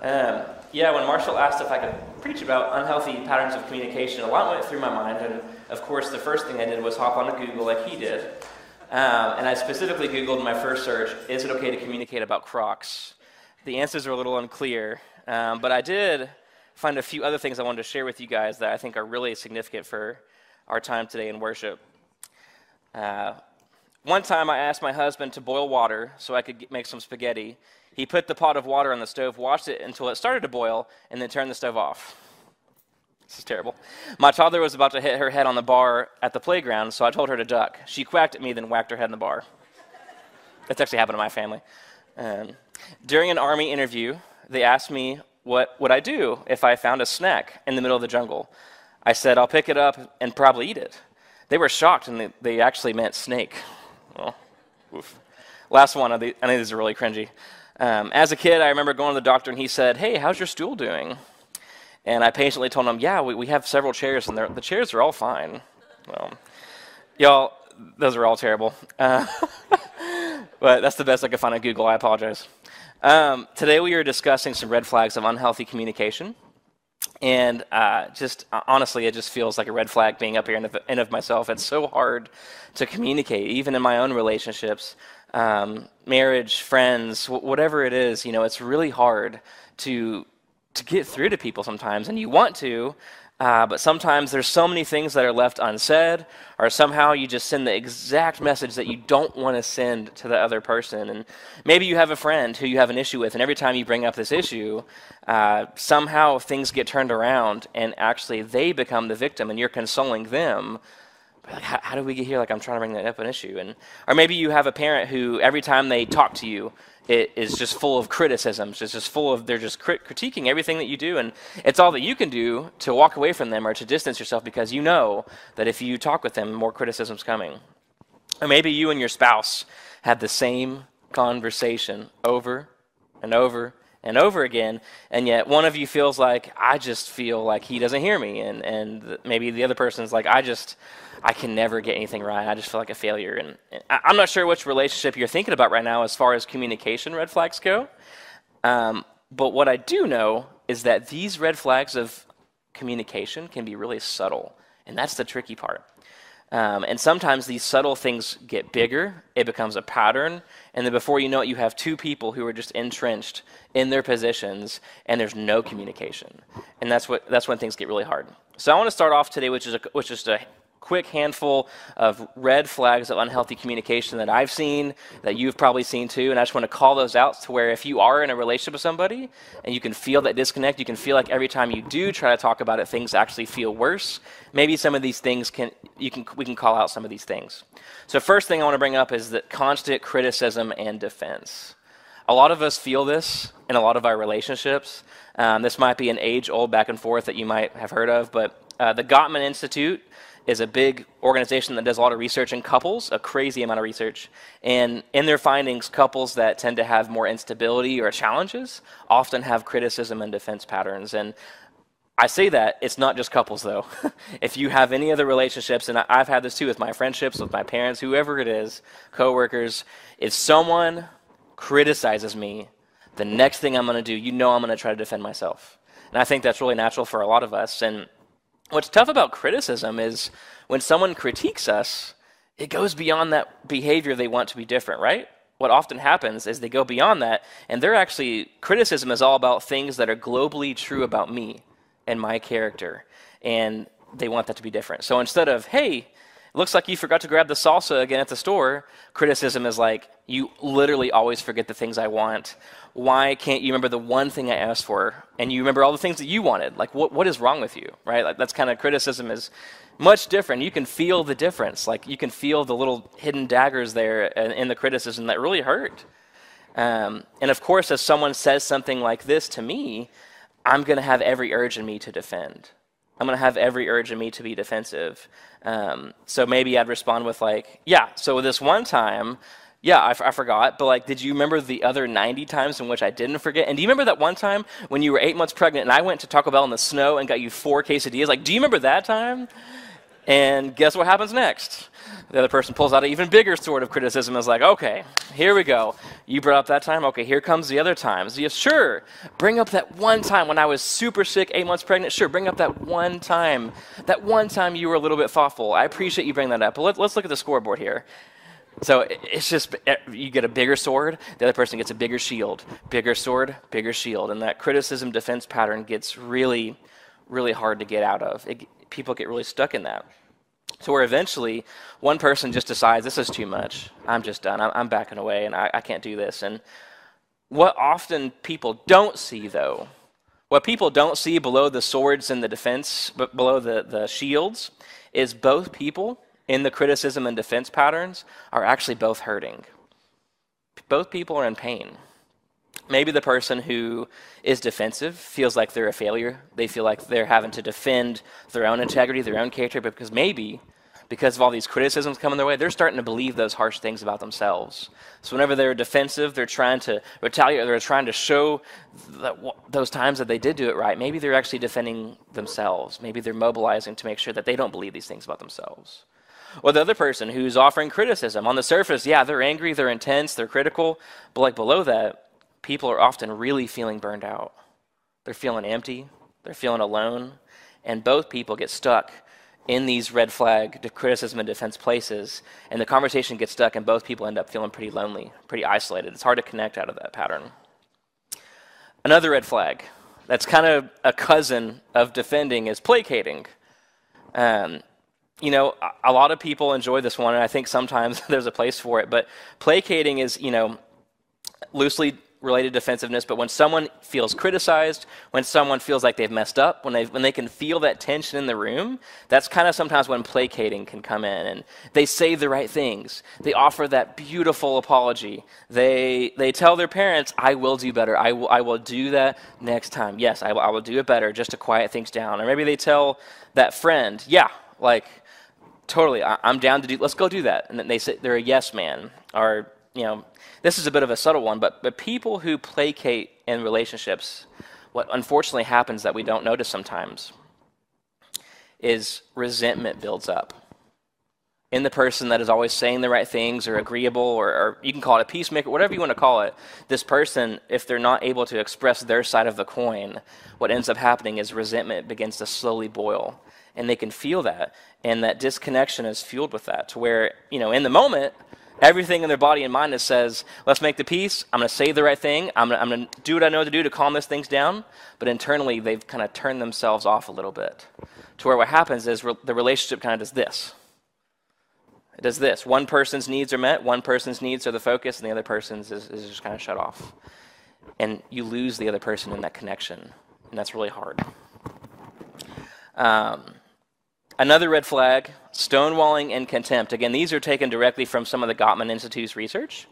When Marshall asked if I could preach about unhealthy patterns of communication, a lot went through my mind, and of course the first thing I did was hop onto Google like he did. And I specifically Googled my first search, is it okay to communicate about Crocs? The answers are a little unclear, but I did find a few other things I wanted to share with you guys that I think are really significant for our time today in worship. One time I asked my husband to boil water so I could make some spaghetti. He put the pot of water on the stove, washed it until it started to boil, and then turned the stove off. This is terrible. My toddler was about to hit her head on the bar at the playground, so I told her to duck. She quacked at me, then whacked her head on the bar. That's actually happened to my family. During an Army interview, they asked me what would I do if I found a snack in the middle of the jungle. I said, I'll pick it up and probably eat it. They were shocked, and they actually meant snake. Well, oof. Last one, I think these are really cringy. As a kid, I remember going to the doctor, and he said, hey, how's your stool doing? And I patiently told him, yeah, we have several chairs, and the chairs are all fine. Well, y'all, those are all terrible. But that's the best I could find on Google. I apologize. Today we are discussing some red flags of unhealthy communication. And just honestly, it just feels like a red flag being up here in of myself. It's so hard to communicate, even in my own relationships, marriage, friends, whatever it is. You know, it's really hard to get through to people sometimes, and you want to, but sometimes there's so many things that are left unsaid, or somehow you just send the exact message that you don't want to send to the other person. And maybe you have a friend who you have an issue with, and every time you bring up this issue, somehow things get turned around, and actually they become the victim, and you're consoling them. Like, how do we get here? Like, I'm trying to bring that up an issue. Or maybe you have a parent who every time they talk to you, it is just full of criticisms. It's just full of, they're just critiquing everything that you do, and it's all that you can do to walk away from them or to distance yourself, because you know that if you talk with them, more criticism's coming. Or maybe you and your spouse have the same conversation over and over and over again, and yet one of you feels like, I just feel like he doesn't hear me, and maybe the other person's like, I can never get anything right. I just feel like a failure. And I'm not sure which relationship you're thinking about right now as far as communication red flags go. But what I do know is that these red flags of communication can be really subtle. And that's the tricky part. And sometimes these subtle things get bigger. It becomes a pattern. And then before you know it, you have two people who are just entrenched in their positions, and there's no communication. And that's when things get really hard. So I want to start off today, which is a quick handful of red flags of unhealthy communication that I've seen, that you've probably seen too, and I just want to call those out to where if you are in a relationship with somebody and you can feel that disconnect, you can feel like every time you do try to talk about it, things actually feel worse. Maybe some of these things we can call out some of these things. So first thing I want to bring up is that constant criticism and defense. A lot of us feel this in a lot of our relationships. This might be an age-old back and forth that you might have heard of, but the Gottman Institute is a big organization that does a lot of research in couples, a crazy amount of research. And in their findings, couples that tend to have more instability or challenges often have criticism and defense patterns. And I say that, it's not just couples, though. If you have any other relationships, and I've had this too with my friendships, with my parents, whoever it is, coworkers, if someone criticizes me, the next thing I'm going to do, you know I'm going to try to defend myself. And I think that's really natural for a lot of us. And what's tough about criticism is when someone critiques us, it goes beyond that behavior they want to be different, right? What often happens is they go beyond that, and criticism is all about things that are globally true about me and my character, and they want that to be different. So instead of, hey, it looks like you forgot to grab the salsa again at the store, criticism is like, you literally always forget the things I want. Why can't you remember the one thing I asked for? And you remember all the things that you wanted. Like, what is wrong with you, right? Like, that's kind of criticism is much different. You can feel the difference. Like, you can feel the little hidden daggers there in the criticism that really hurt. And of course, as someone says something like this to me, I'm going to have every urge in me to defend. I'm going to have every urge in me to be defensive. So maybe I'd respond with like, yeah, so this one time, yeah, I forgot, but like, did you remember the other 90 times in which I didn't forget? And do you remember that one time when you were 8 months pregnant and I went to Taco Bell in the snow and got you 4 quesadillas? Like, do you remember that time? And guess what happens next? The other person pulls out an even bigger sword of criticism and is like, okay, here we go. You brought up that time. Okay, here comes the other times. Yeah, sure, bring up that one time when I was super sick, 8 months pregnant. Sure, bring up that one time. That one time you were a little bit thoughtful. I appreciate you bringing that up. But let's look at the scoreboard here. So it's just, you get a bigger sword, the other person gets a bigger shield. Bigger sword, bigger shield. And that criticism defense pattern gets really, really hard to get out of. People get really stuck in that. So where eventually one person just decides, this is too much. I'm just done. I'm backing away and I can't do this. And what often people don't see, though, what people don't see below the swords and the defense, but below the shields, is both people in the criticism and defense patterns are actually both hurting. Both people are in pain. Maybe the person who is defensive feels like they're a failure. They feel like they're having to defend their own integrity, their own character, because maybe because of all these criticisms coming their way, they're starting to believe those harsh things about themselves. So whenever they're defensive, they're trying to retaliate, or they're trying to show that those times that they did do it right, maybe they're actually defending themselves. Maybe they're mobilizing to make sure that they don't believe these things about themselves. Or the other person who's offering criticism. On the surface, yeah, they're angry, they're intense, they're critical, but like below that, people are often really feeling burned out. They're feeling empty. They're feeling alone. And both people get stuck in these red flag criticism and defense places. And the conversation gets stuck and both people end up feeling pretty lonely, pretty isolated. It's hard to connect out of that pattern. Another red flag that's kind of a cousin of defending is placating. You know, a lot of people enjoy this one, and I think sometimes there's a place for it. But placating is, you know, loosely related defensiveness, but when someone feels criticized, when someone feels like they've messed up, when they can feel that tension in the room, that's kind of sometimes when placating can come in, and they say the right things. They offer that beautiful apology. They tell their parents, I will do better. I will do that next time. Yes, I will do it better, just to quiet things down. Or maybe they tell that friend, yeah, like, totally, I'm down to do, let's go do that. And then they say, they're a yes man, or, you know, this is a bit of a subtle one, but people who placate in relationships, what unfortunately happens that we don't notice sometimes is resentment builds up in the person that is always saying the right things or agreeable, or you can call it a peacemaker, whatever you want to call it. This person, if they're not able to express their side of the coin, what ends up happening is resentment begins to slowly boil, and they can feel that, and that disconnection is fueled with that, to where, you know, in the moment, everything in their body and mind that says, let's make the peace, I'm going to say the right thing, I'm going to do what I know to do to calm these things down, but internally they've kind of turned themselves off a little bit, to where what happens is the relationship kind of does this. It does this. One person's needs are met, one person's needs are the focus, and the other person's is just kind of shut off. And you lose the other person in that connection, and that's really hard. Another red flag, stonewalling and contempt. Again, these are taken directly from some of the Gottman Institute's research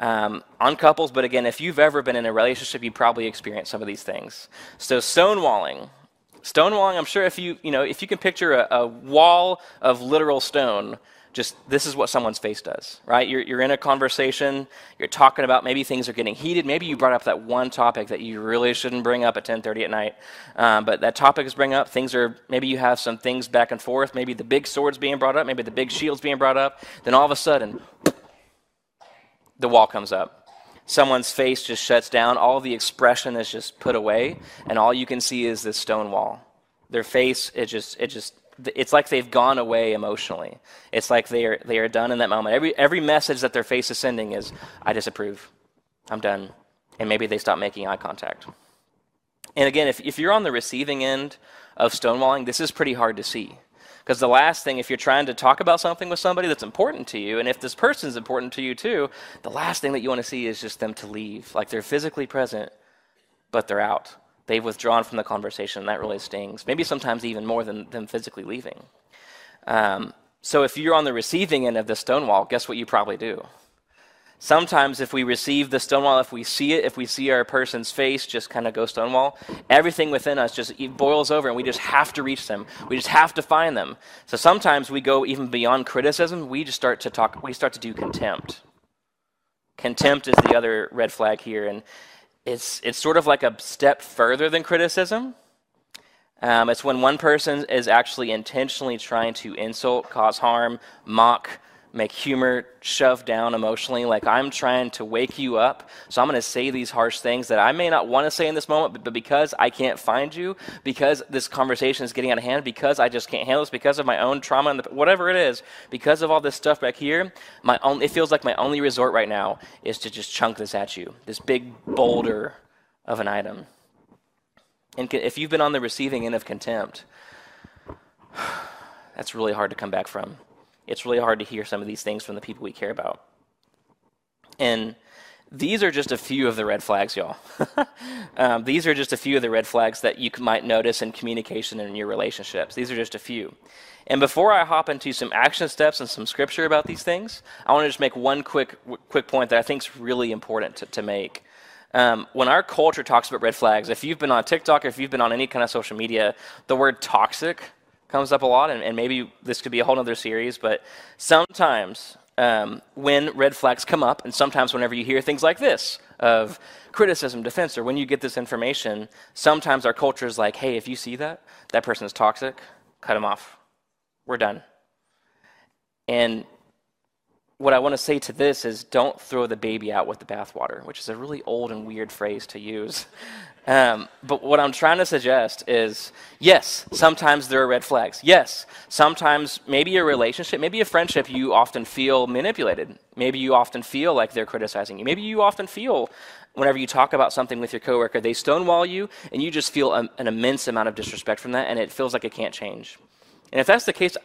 on couples. But again, if you've ever been in a relationship, you probably experienced some of these things. So stonewalling. I'm sure if you can picture a wall of literal stone, just this is what someone's face does, right? You're in a conversation, you're talking about, maybe things are getting heated, maybe you brought up that one topic that you really shouldn't bring up at 10:30 at night, but that topic is bring up, things are, maybe you have some things back and forth, maybe the big sword's being brought up, maybe the big shield's being brought up, then all of a sudden, the wall comes up. Someone's face just shuts down, all the expression is just put away, and all you can see is this stone wall. Their face, it's like they've gone away emotionally. It's like they are done in that moment. Every message that their face is sending is, I disapprove, I'm done. And maybe they stop making eye contact. And again, if you're on the receiving end of stonewalling, this is pretty hard to see. Because the last thing, if you're trying to talk about something with somebody that's important to you, and if this person's important to you too, the last thing that you want to see is just them to leave. Like, they're physically present, but they're out. They've withdrawn from the conversation, and that really stings. Maybe sometimes even more than them physically leaving. So if you're on the receiving end of the stonewall, guess what you probably do? Sometimes if we receive the stonewall, if we see it, if we see our person's face just kind of go stonewall, everything within us just boils over, and we just have to reach them. We just have to find them. So sometimes we go even beyond criticism. We just start to talk. We start to do contempt. Contempt is the other red flag here, and it's sort of like a step further than criticism, It's when one person is actually intentionally trying to insult, cause harm, mock, make humor, shove down emotionally, like I'm trying to wake you up, so I'm going to say these harsh things that I may not want to say in this moment, but because I can't find you, because this conversation is getting out of hand, because I just can't handle this, because of my own trauma, and whatever it is, because of all this stuff back here, it feels like my only resort right now is to just chunk this at you, this big boulder of an item. And if you've been on the receiving end of contempt, that's really hard to come back from. It's really hard to hear some of these things from the people we care about. And these are just a few of the red flags, y'all. These are just a few of the red flags that you might notice in communication and in your relationships. These are just a few. And before I hop into some action steps and some scripture about these things, I want to just make one quick point that I think is really important to make. When our culture talks about red flags, if you've been on TikTok or if you've been on any kind of social media, the word toxic comes up a lot, and maybe this could be a whole other series, but sometimes when red flags come up, and sometimes whenever you hear things like this, of criticism, defense, or when you get this information, sometimes our culture is like, hey, if you see that, that person is toxic, cut them off. We're done. And what I want to say to this is don't throw the baby out with the bathwater, which is a really old and weird phrase to use. But what I'm trying to suggest is, yes, sometimes there are red flags. Yes, sometimes maybe a relationship, maybe a friendship, you often feel manipulated. Maybe you often feel like they're criticizing you. Maybe you often feel whenever you talk about something with your coworker, they stonewall you, and you just feel an immense amount of disrespect from that, and it feels like it can't change. And if that's the case,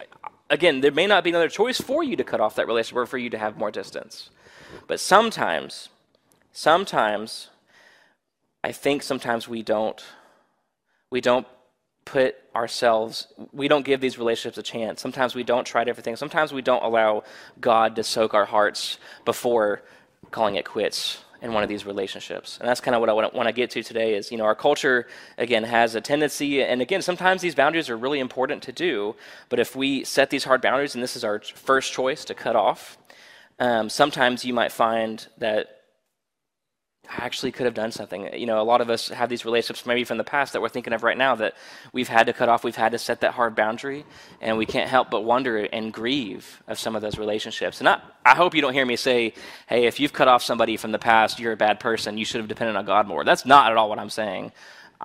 again, there may not be another choice for you to cut off that relationship or for you to have more distance. But sometimes, I think sometimes we don't put ourselves, we don't give these relationships a chance. Sometimes we don't try different things. Sometimes we don't allow God to soak our hearts before calling it quits in one of these relationships. And that's kind of what I want to get to today is, you know, our culture, again, has a tendency, and again, sometimes these boundaries are really important to do, but if we set these hard boundaries, and this is our first choice to cut off, sometimes you might find that I actually could have done something. You know, a lot of us have these relationships maybe from the past that we're thinking of right now that we've had to cut off, we've had to set that hard boundary, and we can't help but wonder and grieve of some of those relationships. And I hope you don't hear me say, hey, if you've cut off somebody from the past, you're a bad person, you should have depended on God more. That's not at all what I'm saying.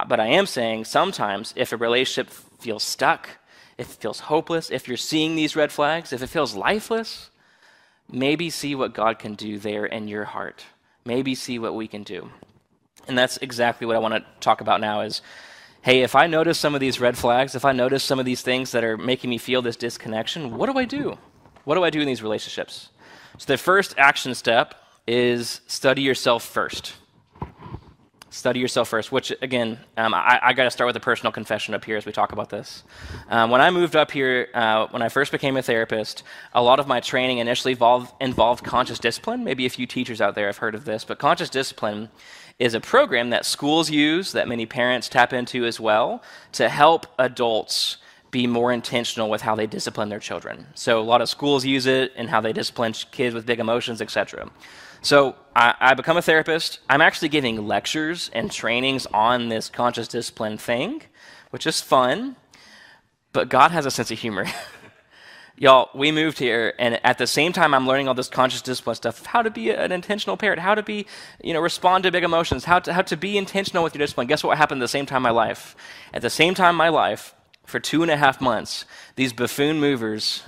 But I am saying sometimes if a relationship feels stuck, if it feels hopeless, if you're seeing these red flags, if it feels lifeless, maybe see what God can do there in your heart. Maybe see what we can do. And that's exactly what I want to talk about now is, hey, if I notice some of these red flags, if I notice some of these things that are making me feel this disconnection, what do I do? What do I do in these relationships? So the first action step is study yourself first. Study yourself first, which, again, I got to start with a personal confession up here as we talk about this. When I moved up here, when I first became a therapist, a lot of my training initially involved conscious discipline. Maybe a few teachers out there have heard of this, but conscious discipline is a program that schools use, that many parents tap into as well, to help adults be more intentional with how they discipline their children. So a lot of schools use it and how they discipline kids with big emotions, etc. So I become a therapist. I'm actually giving lectures and trainings on this conscious discipline thing, which is fun, but God has a sense of humor. Y'all, we moved here, and at the same time I'm learning all this conscious discipline stuff, how to be an intentional parent, how to be, you know, respond to big emotions, how to be intentional with your discipline. Guess what happened at the same time in my life? At the same time in my life, for 2.5 months, these buffoon movers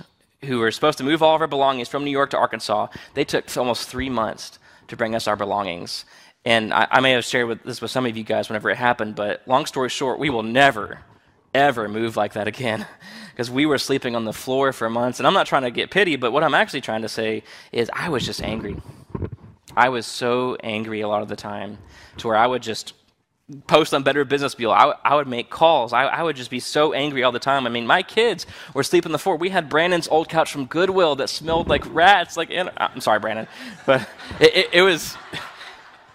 who were supposed to move all of our belongings from New York to Arkansas, they took almost 3 months to bring us our belongings. And I may have shared this with some of you guys whenever it happened, but long story short, we will never, ever move like that again because we were sleeping on the floor for months. And I'm not trying to get pity, but what I'm actually trying to say is I was just angry. I was so angry a lot of the time to where I would just post on Better Business Bureau. I would make calls. I would just be so angry all the time. I mean, my kids were sleeping on the floor. We had Brandon's old couch from Goodwill that smelled like rats. Like, I'm sorry, Brandon, but it was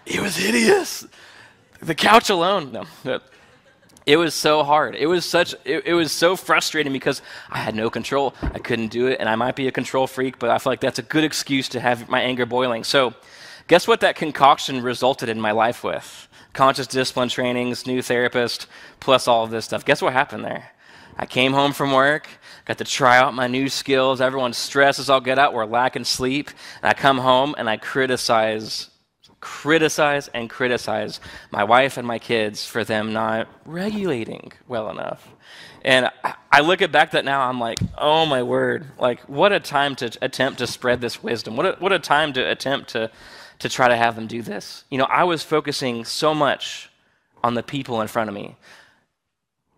hideous. The couch alone, no. It was so hard. It was so frustrating because I had no control. I couldn't do it, and I might be a control freak, but I feel like that's a good excuse to have my anger boiling. So, guess what that concoction resulted in my life with? conscious discipline trainings, new therapist, plus all of this stuff. Guess what happened there? I came home from work, got to try out my new skills. Everyone's stressed as all get out. We're lacking sleep. And I come home and I criticize my wife and my kids for them not regulating well enough. And I look at back that now, I'm like, oh my word, like what a time to attempt to spread this wisdom. What a time to attempt to try to have them do this. You know, I was focusing so much on the people in front of me.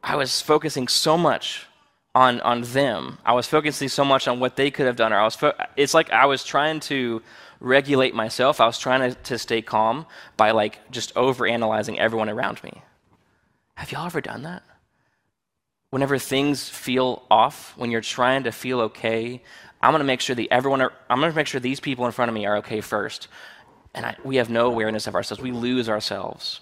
I was focusing so much on them. I was focusing so much on what they could have done. Or it's like I was trying to regulate myself. I was trying to stay calm by like just overanalyzing everyone around me. Have y'all ever done that? Whenever things feel off, when you're trying to feel okay, I'm gonna make sure these people in front of me are okay first. And we have no awareness of ourselves. We lose ourselves.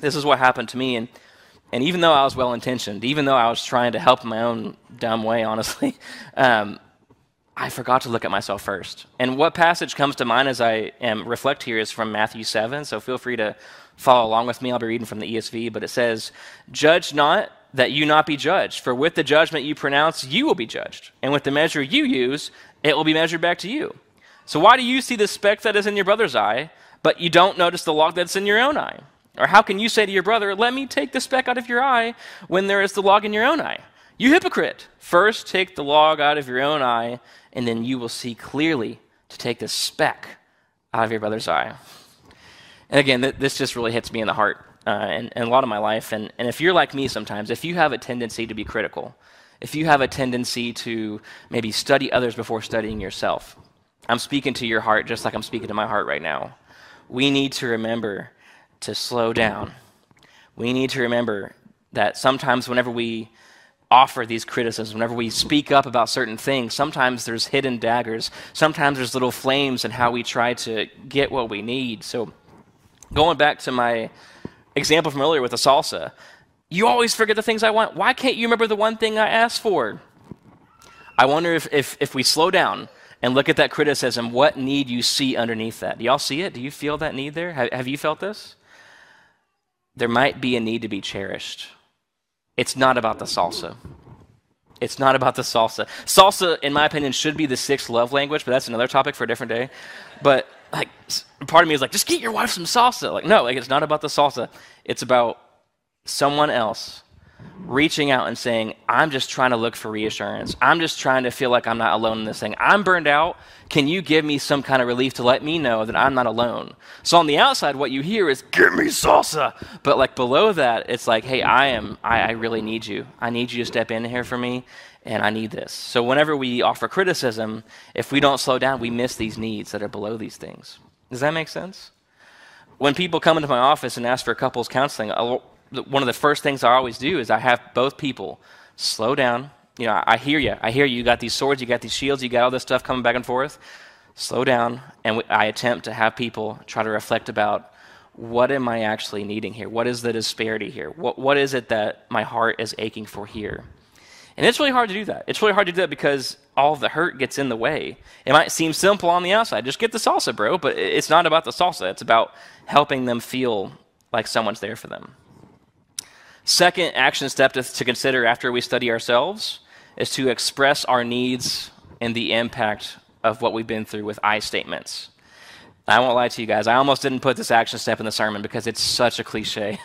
This is what happened to me. And even though I was well-intentioned, even though I was trying to help in my own dumb way, honestly, I forgot to look at myself first. And what passage comes to mind as I reflect here is from Matthew 7, so feel free to follow along with me. I'll be reading from the ESV, but it says, "Judge not that you not be judged, for with the judgment you pronounce, you will be judged. And with the measure you use, it will be measured back to you. So why do you see the speck that is in your brother's eye, but you don't notice the log that's in your own eye? Or how can you say to your brother, let me take the speck out of your eye when there is the log in your own eye? You hypocrite, first take the log out of your own eye, and then you will see clearly to take the speck out of your brother's eye." And again, this just really hits me in the heart and a lot of my life. And if you're like me sometimes, if you have a tendency to be critical, if you have a tendency to maybe study others before studying yourself, I'm speaking to your heart just like I'm speaking to my heart right now. We need to remember to slow down. We need to remember that sometimes whenever we offer these criticisms, whenever we speak up about certain things, sometimes there's hidden daggers. Sometimes there's little flames in how we try to get what we need. So going back to my example from earlier with the salsa, you always forget the things I want. Why can't you remember the one thing I asked for? I wonder if we slow down and look at that criticism, what need you see underneath that? Do y'all see it? Do you feel that need there? Have you felt this? There might be a need to be cherished. It's not about the salsa. It's not about the salsa. Salsa, in my opinion, should be the 6th love language, but that's another topic for a different day. But like, part of me is like, just get your wife some salsa. Like, no, like, it's not about the salsa. It's about someone else reaching out and saying, I'm just trying to look for reassurance. I'm just trying to feel like I'm not alone in this thing. I'm burned out. Can you give me some kind of relief to let me know that I'm not alone? So on the outside, what you hear is, give me salsa. But like below that, it's like, hey, I really need you. I need you to step in here for me, and I need this. So whenever we offer criticism, if we don't slow down, we miss these needs that are below these things. Does that make sense? When people come into my office and ask for couples counseling, one of the first things I always do is I have both people slow down. You know, I hear you. You got these swords, you got these shields, you got all this stuff coming back and forth. Slow down, and I attempt to have people try to reflect about, what am I actually needing here? What is the disparity here? What is it that my heart is aching for here? And it's really hard to do that. It's really hard to do that because all the hurt gets in the way. It might seem simple on the outside. Just get the salsa, bro, but it's not about the salsa. It's about helping them feel like someone's there for them. Second action step to consider after we study ourselves is to express our needs and the impact of what we've been through with I statements. I won't lie to you guys, I almost didn't put this action step in the sermon because it's such a cliche.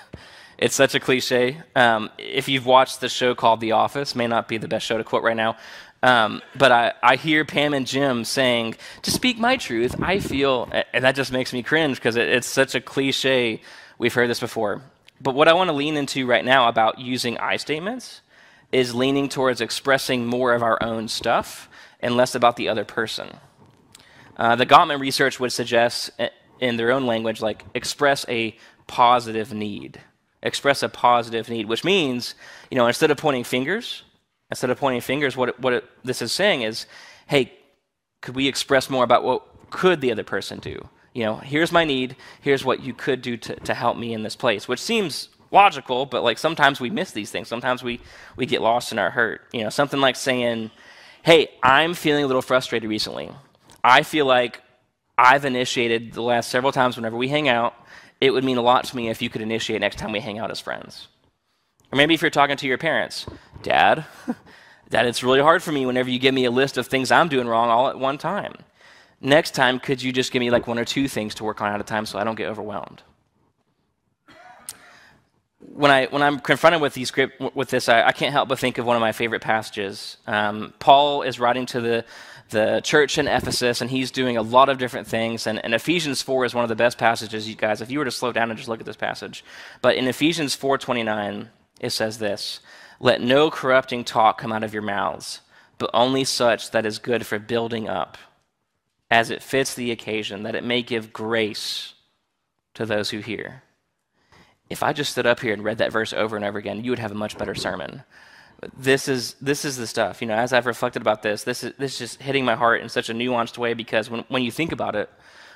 It's such a cliche. If you've watched the show called The Office, may not be the best show to quote right now, but I hear Pam and Jim saying, to speak my truth, I feel, and that just makes me cringe because it's such a cliche. We've heard this before. But what I want to lean into right now about using I statements is leaning towards expressing more of our own stuff and less about the other person. The Gottman research would suggest, in their own language, like express a positive need, which means, you know, instead of pointing fingers, this is saying is, hey, could we express more about what could the other person do? You know, here's my need, here's what you could do to help me in this place, which seems logical, but like sometimes we miss these things. Sometimes we get lost in our hurt. You know, something like saying, hey, I'm feeling a little frustrated recently. I feel like I've initiated the last several times whenever we hang out, it would mean a lot to me if you could initiate next time we hang out as friends. Or maybe if you're talking to your parents, Dad, it's really hard for me whenever you give me a list of things I'm doing wrong all at one time. Next time, could you just give me like one or two things to work on at a time so I don't get overwhelmed? When I'm confronted with this, I can't help but think of one of my favorite passages. Paul is writing to the church in Ephesus, and he's doing a lot of different things. And Ephesians 4 is one of the best passages, you guys. If you were to slow down and just look at this passage. But in Ephesians 4:29, it says this, "Let no corrupting talk come out of your mouths, but only such that is good for building up, as it fits the occasion, that it may give grace to those who hear." If I just stood up here and read that verse over and over again, you would have a much better sermon. This is the stuff. You know, as I've reflected about this is just hitting my heart in such a nuanced way, because when you think about it,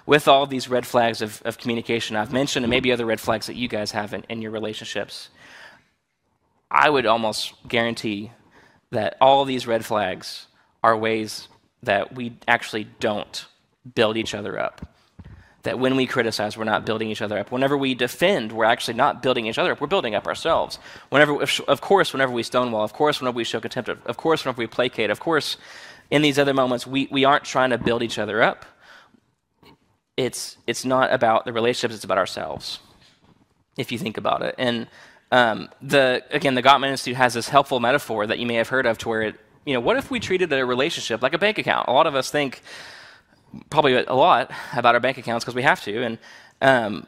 with all these red flags of communication I've mentioned, and maybe other red flags that you guys have in your relationships, I would almost guarantee that all these red flags are ways that we actually don't build each other up. That when we criticize, we're not building each other up. Whenever we defend, we're actually not building each other up. We're building up ourselves. Whenever we stonewall, of course, whenever we show contempt, of course, whenever we placate, of course, in these other moments, we aren't trying to build each other up. It's not about the relationships, it's about ourselves, if you think about it. And the Gottman Institute has this helpful metaphor that you may have heard of, to where it, you know, what if we treated a relationship like a bank account? A lot of us think, probably a lot, about our bank accounts because we have to. And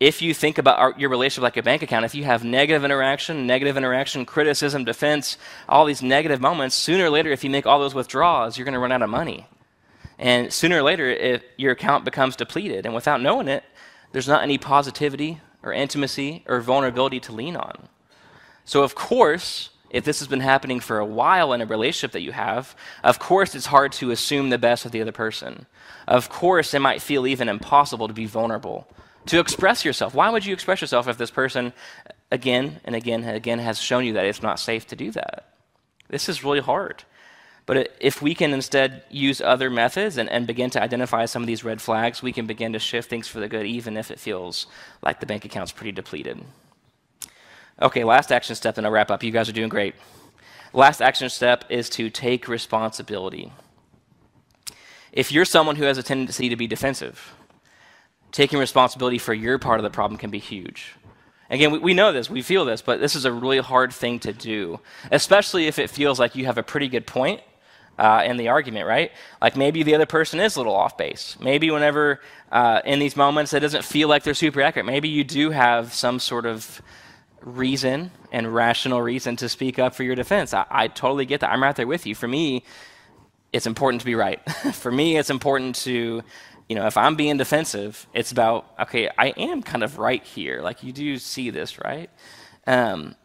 if you think about your relationship like a bank account, if you have negative interaction, criticism, defense, all these negative moments, sooner or later, if you make all those withdrawals, you're going to run out of money. And sooner or later, your account becomes depleted. And without knowing it, there's not any positivity or intimacy or vulnerability to lean on. So of course, if this has been happening for a while in a relationship that you have, of course it's hard to assume the best of the other person. Of course it might feel even impossible to be vulnerable, to express yourself. Why would you express yourself if this person again and again and again has shown you that it's not safe to do that? This is really hard. But if we can instead use other methods and begin to identify some of these red flags, we can begin to shift things for the good, even if it feels like the bank account's pretty depleted. Okay, last action step, and I'll wrap up. You guys are doing great. Last action step is to take responsibility. If you're someone who has a tendency to be defensive, taking responsibility for your part of the problem can be huge. Again, we know this, we feel this, but this is a really hard thing to do, especially if it feels like you have a pretty good point in the argument, right? Like maybe the other person is a little off base. Maybe whenever in these moments it doesn't feel like they're super accurate. Maybe you do have some sort of reason and rational reason to speak up for your defense. I totally get that. I'm right there with you. For me, it's important to be right. For me, it's important to, you know, if I'm being defensive, it's about, okay, I am kind of right here. Like, you do see this, right? And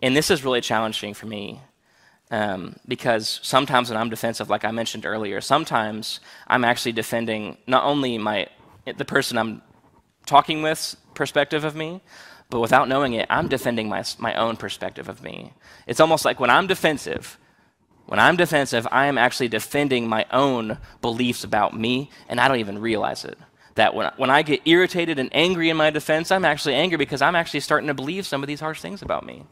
this is really challenging for me because sometimes when I'm defensive, like I mentioned earlier, sometimes I'm actually defending not only the person I'm talking with's perspective of me, but without knowing it, I'm defending my own perspective of me. It's almost like when I'm defensive, I am actually defending my own beliefs about me, and I don't even realize it. That when I get irritated and angry in my defense, I'm actually angry because I'm actually starting to believe some of these harsh things about me.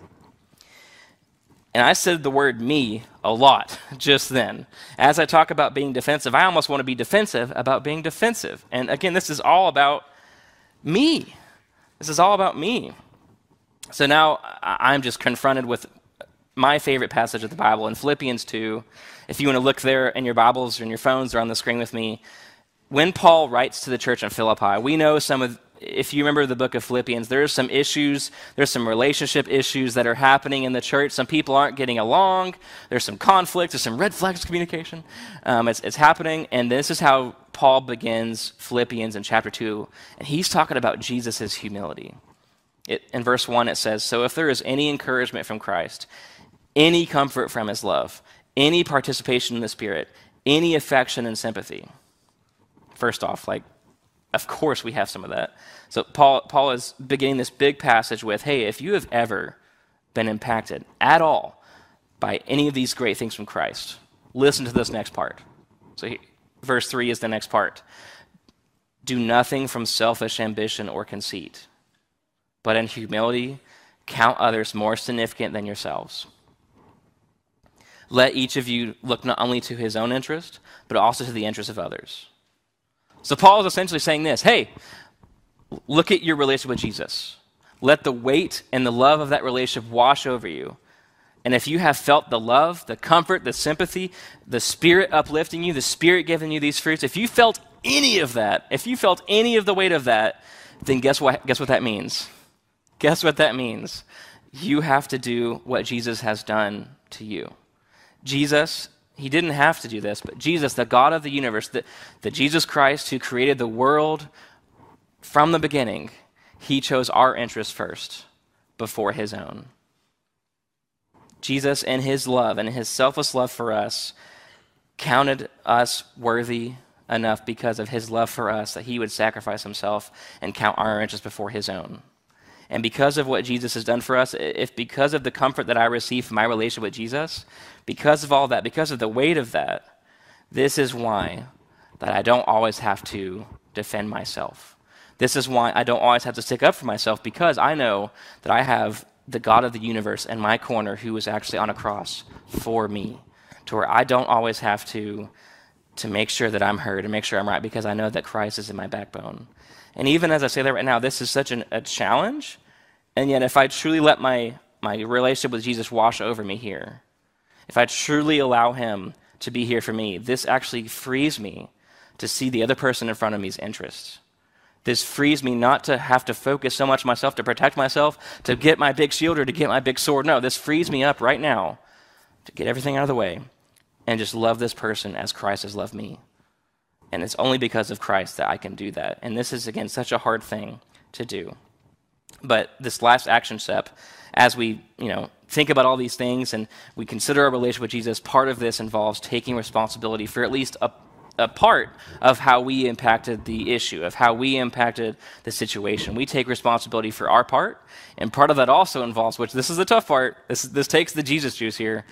And I said the word me a lot just then. As I talk about being defensive, I almost want to be defensive about being defensive. And again, this is all about me. This is all about me. So now I'm just confronted with my favorite passage of the Bible in Philippians 2. If you want to look there in your Bibles or in your phones or on the screen with me, when Paul writes to the church in Philippi, we know if you remember the book of Philippians, there's some issues, there's some relationship issues that are happening in the church. Some people aren't getting along. There's some conflict. There's some red flags of communication. It's happening, and this is how Paul begins Philippians in chapter 2, and he's talking about Jesus' humility. In verse 1, it says, "So if there is any encouragement from Christ, any comfort from his love, any participation in the Spirit, any affection and sympathy." First off, like, of course we have some of that. So Paul is beginning this big passage with, hey, if you have ever been impacted at all by any of these great things from Christ, listen to this next part. So verse 3 is the next part. "Do nothing from selfish ambition or conceit." but in humility count others more significant than yourselves. Let each of you look not only to his own interest, but also to the interest of others. So Paul is essentially saying this, hey, look at your relationship with Jesus. Let the weight and the love of that relationship wash over you. And if you have felt the love, the comfort, the sympathy, the Spirit uplifting you, the Spirit giving you these fruits, if you felt any of that, if you felt any of the weight of that, then guess what that means? Guess what that means? You have to do what Jesus has done to you. Jesus, he didn't have to do this, but Jesus, the God of the universe, the Jesus Christ who created the world from the beginning, he chose our interests first before his own. Jesus, in his love and his selfless love for us, counted us worthy enough because of his love for us that he would sacrifice himself and count our interests before his own. And because of what Jesus has done for us, if because of the comfort that I receive from my relationship with Jesus, because of all that, because of the weight of that, this is why that I don't always have to defend myself. This is why I don't always have to stick up for myself, because I know that I have the God of the universe in my corner who was actually on a cross for me, to where I don't always have to make sure that I'm heard and make sure I'm right, because I know that Christ is in my backbone. And even as I say that right now, this is such a challenge, and yet if I truly let my relationship with Jesus wash over me here, if I truly allow him to be here for me, this actually frees me to see the other person in front of me's interests. This frees me not to have to focus so much on myself to protect myself, to get my big shield or to get my big sword. No, this frees me up right now to get everything out of the way and just love this person as Christ has loved me. And it's only because of Christ that I can do that. And this is, again, such a hard thing to do. But this last action step, as we, think about all these things and we consider our relationship with Jesus, part of this involves taking responsibility for at least a part of how we impacted the issue, of how we impacted the situation. We take responsibility for our part, and part of that also involves, which this is the tough part, this takes the Jesus juice here,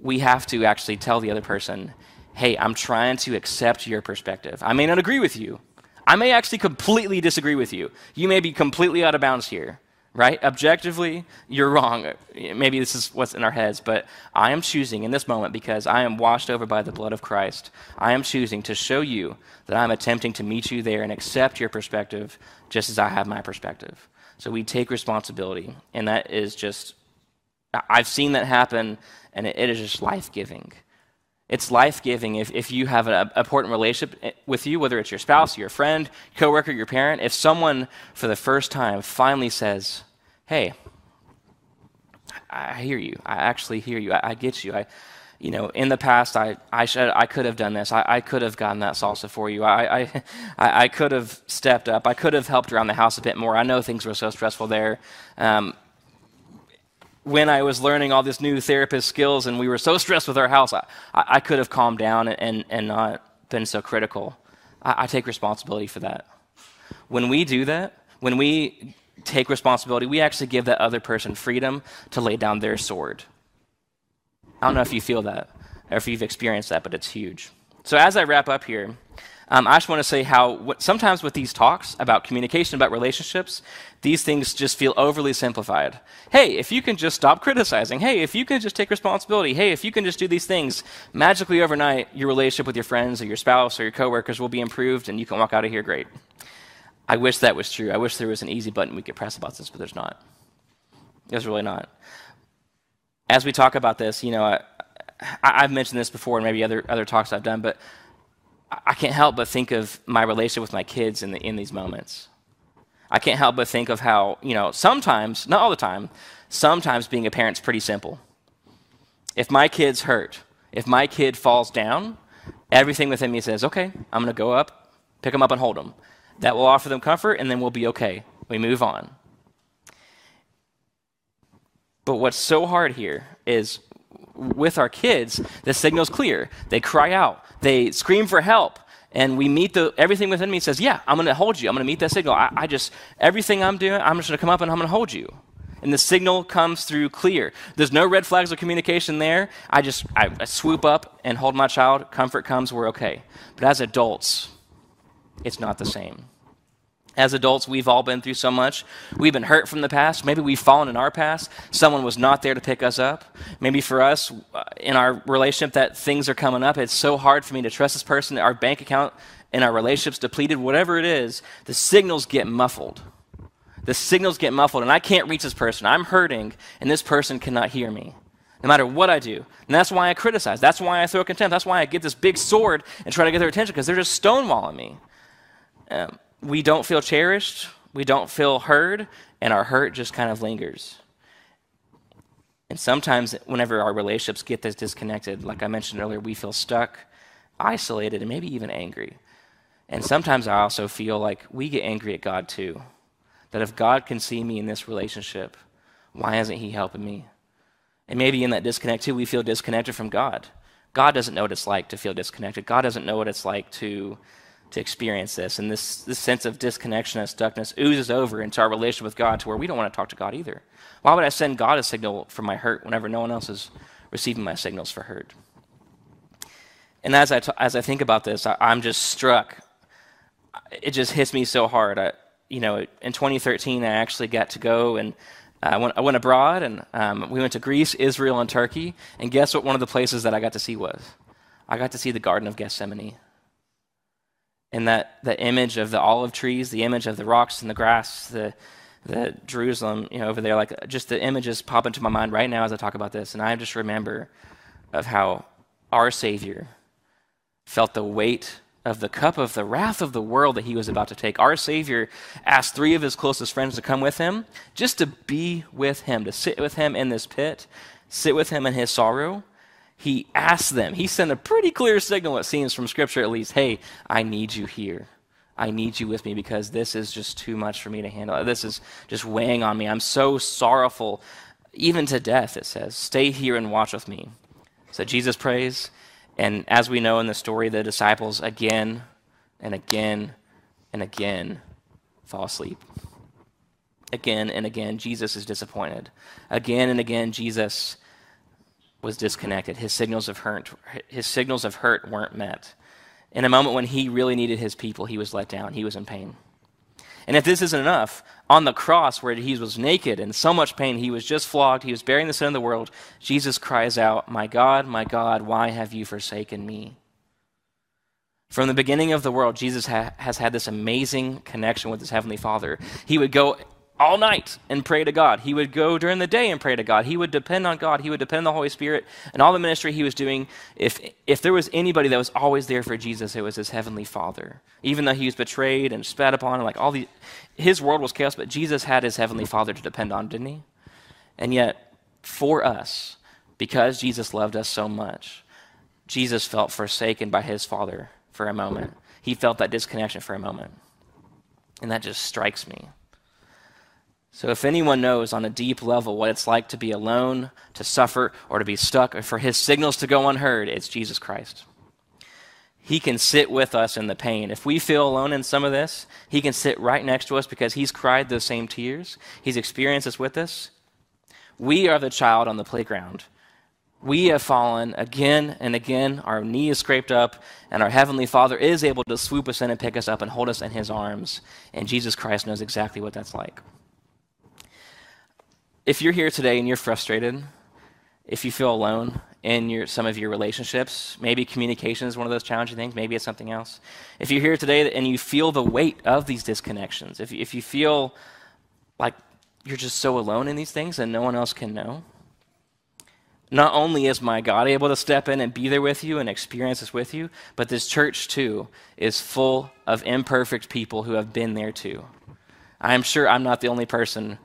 we have to actually tell the other person, hey, I'm trying to accept your perspective. I may not agree with you. I may actually completely disagree with you. You may be completely out of bounds here, right? Objectively, you're wrong. Maybe this is what's in our heads, but I am choosing in this moment, because I am washed over by the blood of Christ, I am choosing to show you that I'm attempting to meet you there and accept your perspective just as I have my perspective. So we take responsibility, and that is just, I've seen that happen, and it is just life-giving. It's life-giving if you have an important relationship with you, whether it's your spouse, your friend, coworker, your parent. If someone, for the first time, finally says, hey, I hear you. I actually hear you. I get you. In the past, I could have done this. I could have gotten that salsa for you. I could have stepped up. I could have helped around the house a bit more. I know things were so stressful there. When I was learning all this new therapist skills and we were so stressed with our house, I could have calmed down and not been so critical. I take responsibility for that. When we do that, when we take responsibility, we actually give that other person freedom to lay down their sword. I don't know if you feel that or if you've experienced that, but it's huge. So as I wrap up here, I just want to say how sometimes with these talks about communication, about relationships, these things just feel overly simplified. Hey, if you can just stop criticizing. Hey, if you can just take responsibility. Hey, if you can just do these things, magically overnight, your relationship with your friends or your spouse or your coworkers will be improved and you can walk out of here great. I wish that was true. I wish there was an easy button we could press about this, but there's not. There's really not. As we talk about this, I've mentioned this before in maybe other talks I've done, but I can't help but think of my relationship with my kids in these moments. I can't help but think of how, sometimes, not all the time, sometimes being a parent's pretty simple. If my kid's hurt, if my kid falls down, everything within me says, okay, I'm going to go up, pick them up and hold them. That will offer them comfort, and then we'll be okay. We move on. But what's so hard here is with our kids, the signal's clear. They cry out. They scream for help. And we meet everything within me says, yeah, I'm going to hold you. I'm going to meet that signal. Everything I'm doing, I'm just going to come up and I'm going to hold you. And the signal comes through clear. There's no red flags of communication there. I swoop up and hold my child. Comfort comes, we're okay. But as adults, it's not the same. As adults, we've all been through so much. We've been hurt from the past. Maybe we've fallen in our past. Someone was not there to pick us up. Maybe for us, in our relationship, that things are coming up. It's so hard for me to trust this person. Our bank account and our relationship's depleted. Whatever it is, the signals get muffled. The signals get muffled, and I can't reach this person. I'm hurting, and this person cannot hear me, no matter what I do. And that's why I criticize. That's why I throw contempt. That's why I get this big sword and try to get their attention, because they're just stonewalling me. We don't feel cherished, we don't feel heard, and our hurt just kind of lingers. And sometimes whenever our relationships get this disconnected, like I mentioned earlier, we feel stuck, isolated, and maybe even angry. And sometimes I also feel like we get angry at God too, that if God can see me in this relationship, why isn't he helping me? And maybe in that disconnect too, we feel disconnected from God. God doesn't know what it's like to feel disconnected. God doesn't know what it's like to experience this. And this sense of disconnection and stuckness oozes over into our relationship with God to where we don't want to talk to God either. Why would I send God a signal for my hurt whenever no one else is receiving my signals for hurt? And as I think about this, I'm just struck. It just hits me so hard. In 2013, I actually got to go and I went abroad, and we went to Greece, Israel, and Turkey. And guess what one of the places that I got to see was? I got to see the Garden of Gethsemane. And that image of the olive trees, the image of the rocks and the grass, the Jerusalem, over there, like just the images pop into my mind right now as I talk about this. And I just remember of how our Savior felt the weight of the cup of the wrath of the world that he was about to take. Our Savior asked three of his closest friends to come with him, just to be with him, to sit with him in this pit, sit with him in his sorrow. He asked them, he sent a pretty clear signal, it seems from Scripture at least, hey, I need you here. I need you with me because this is just too much for me to handle. This is just weighing on me. I'm so sorrowful, even to death, it says. Stay here and watch with me. So Jesus prays, and as we know in the story, the disciples again and again and again fall asleep. Again and again, Jesus is disappointed. Again and again, Jesus was disconnected. His signals of hurt weren't met. In a moment when he really needed his people, he was let down. He was in pain. And if this isn't enough, on the cross where he was naked and so much pain, he was just flogged, he was bearing the sin of the world, Jesus cries out, my God, why have you forsaken me? From the beginning of the world, Jesus has had this amazing connection with his Heavenly Father. He would go all night and pray to God. He would go during the day and pray to God. He would depend on God. He would depend on the Holy Spirit and all the ministry he was doing. If there was anybody that was always there for Jesus, it was his Heavenly Father. Even though he was betrayed and spat upon, and his world was chaos, but Jesus had his Heavenly Father to depend on, didn't he? And yet, for us, because Jesus loved us so much, Jesus felt forsaken by his Father for a moment. He felt that disconnection for a moment. And that just strikes me. So if anyone knows on a deep level what it's like to be alone, to suffer, or to be stuck, or for his signals to go unheard, it's Jesus Christ. He can sit with us in the pain. If we feel alone in some of this, he can sit right next to us because he's cried those same tears. He's experienced this with us. We are the child on the playground. We have fallen again and again. Our knee is scraped up, and our Heavenly Father is able to swoop us in and pick us up and hold us in his arms. And Jesus Christ knows exactly what that's like. If you're here today and you're frustrated, if you feel alone in some of your relationships, maybe communication is one of those challenging things, maybe it's something else. If you're here today and you feel the weight of these disconnections, if you feel like you're just so alone in these things and no one else can know, not only is my God able to step in and be there with you and experience this with you, but this church too is full of imperfect people who have been there too. I'm sure I'm not the only person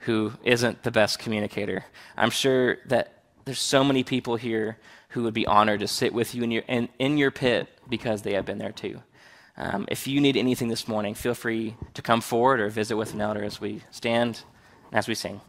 who isn't the best communicator. I'm sure that there's so many people here who would be honored to sit with you in your pit because they have been there too. If you need anything this morning, feel free to come forward or visit with an elder as we stand and as we sing.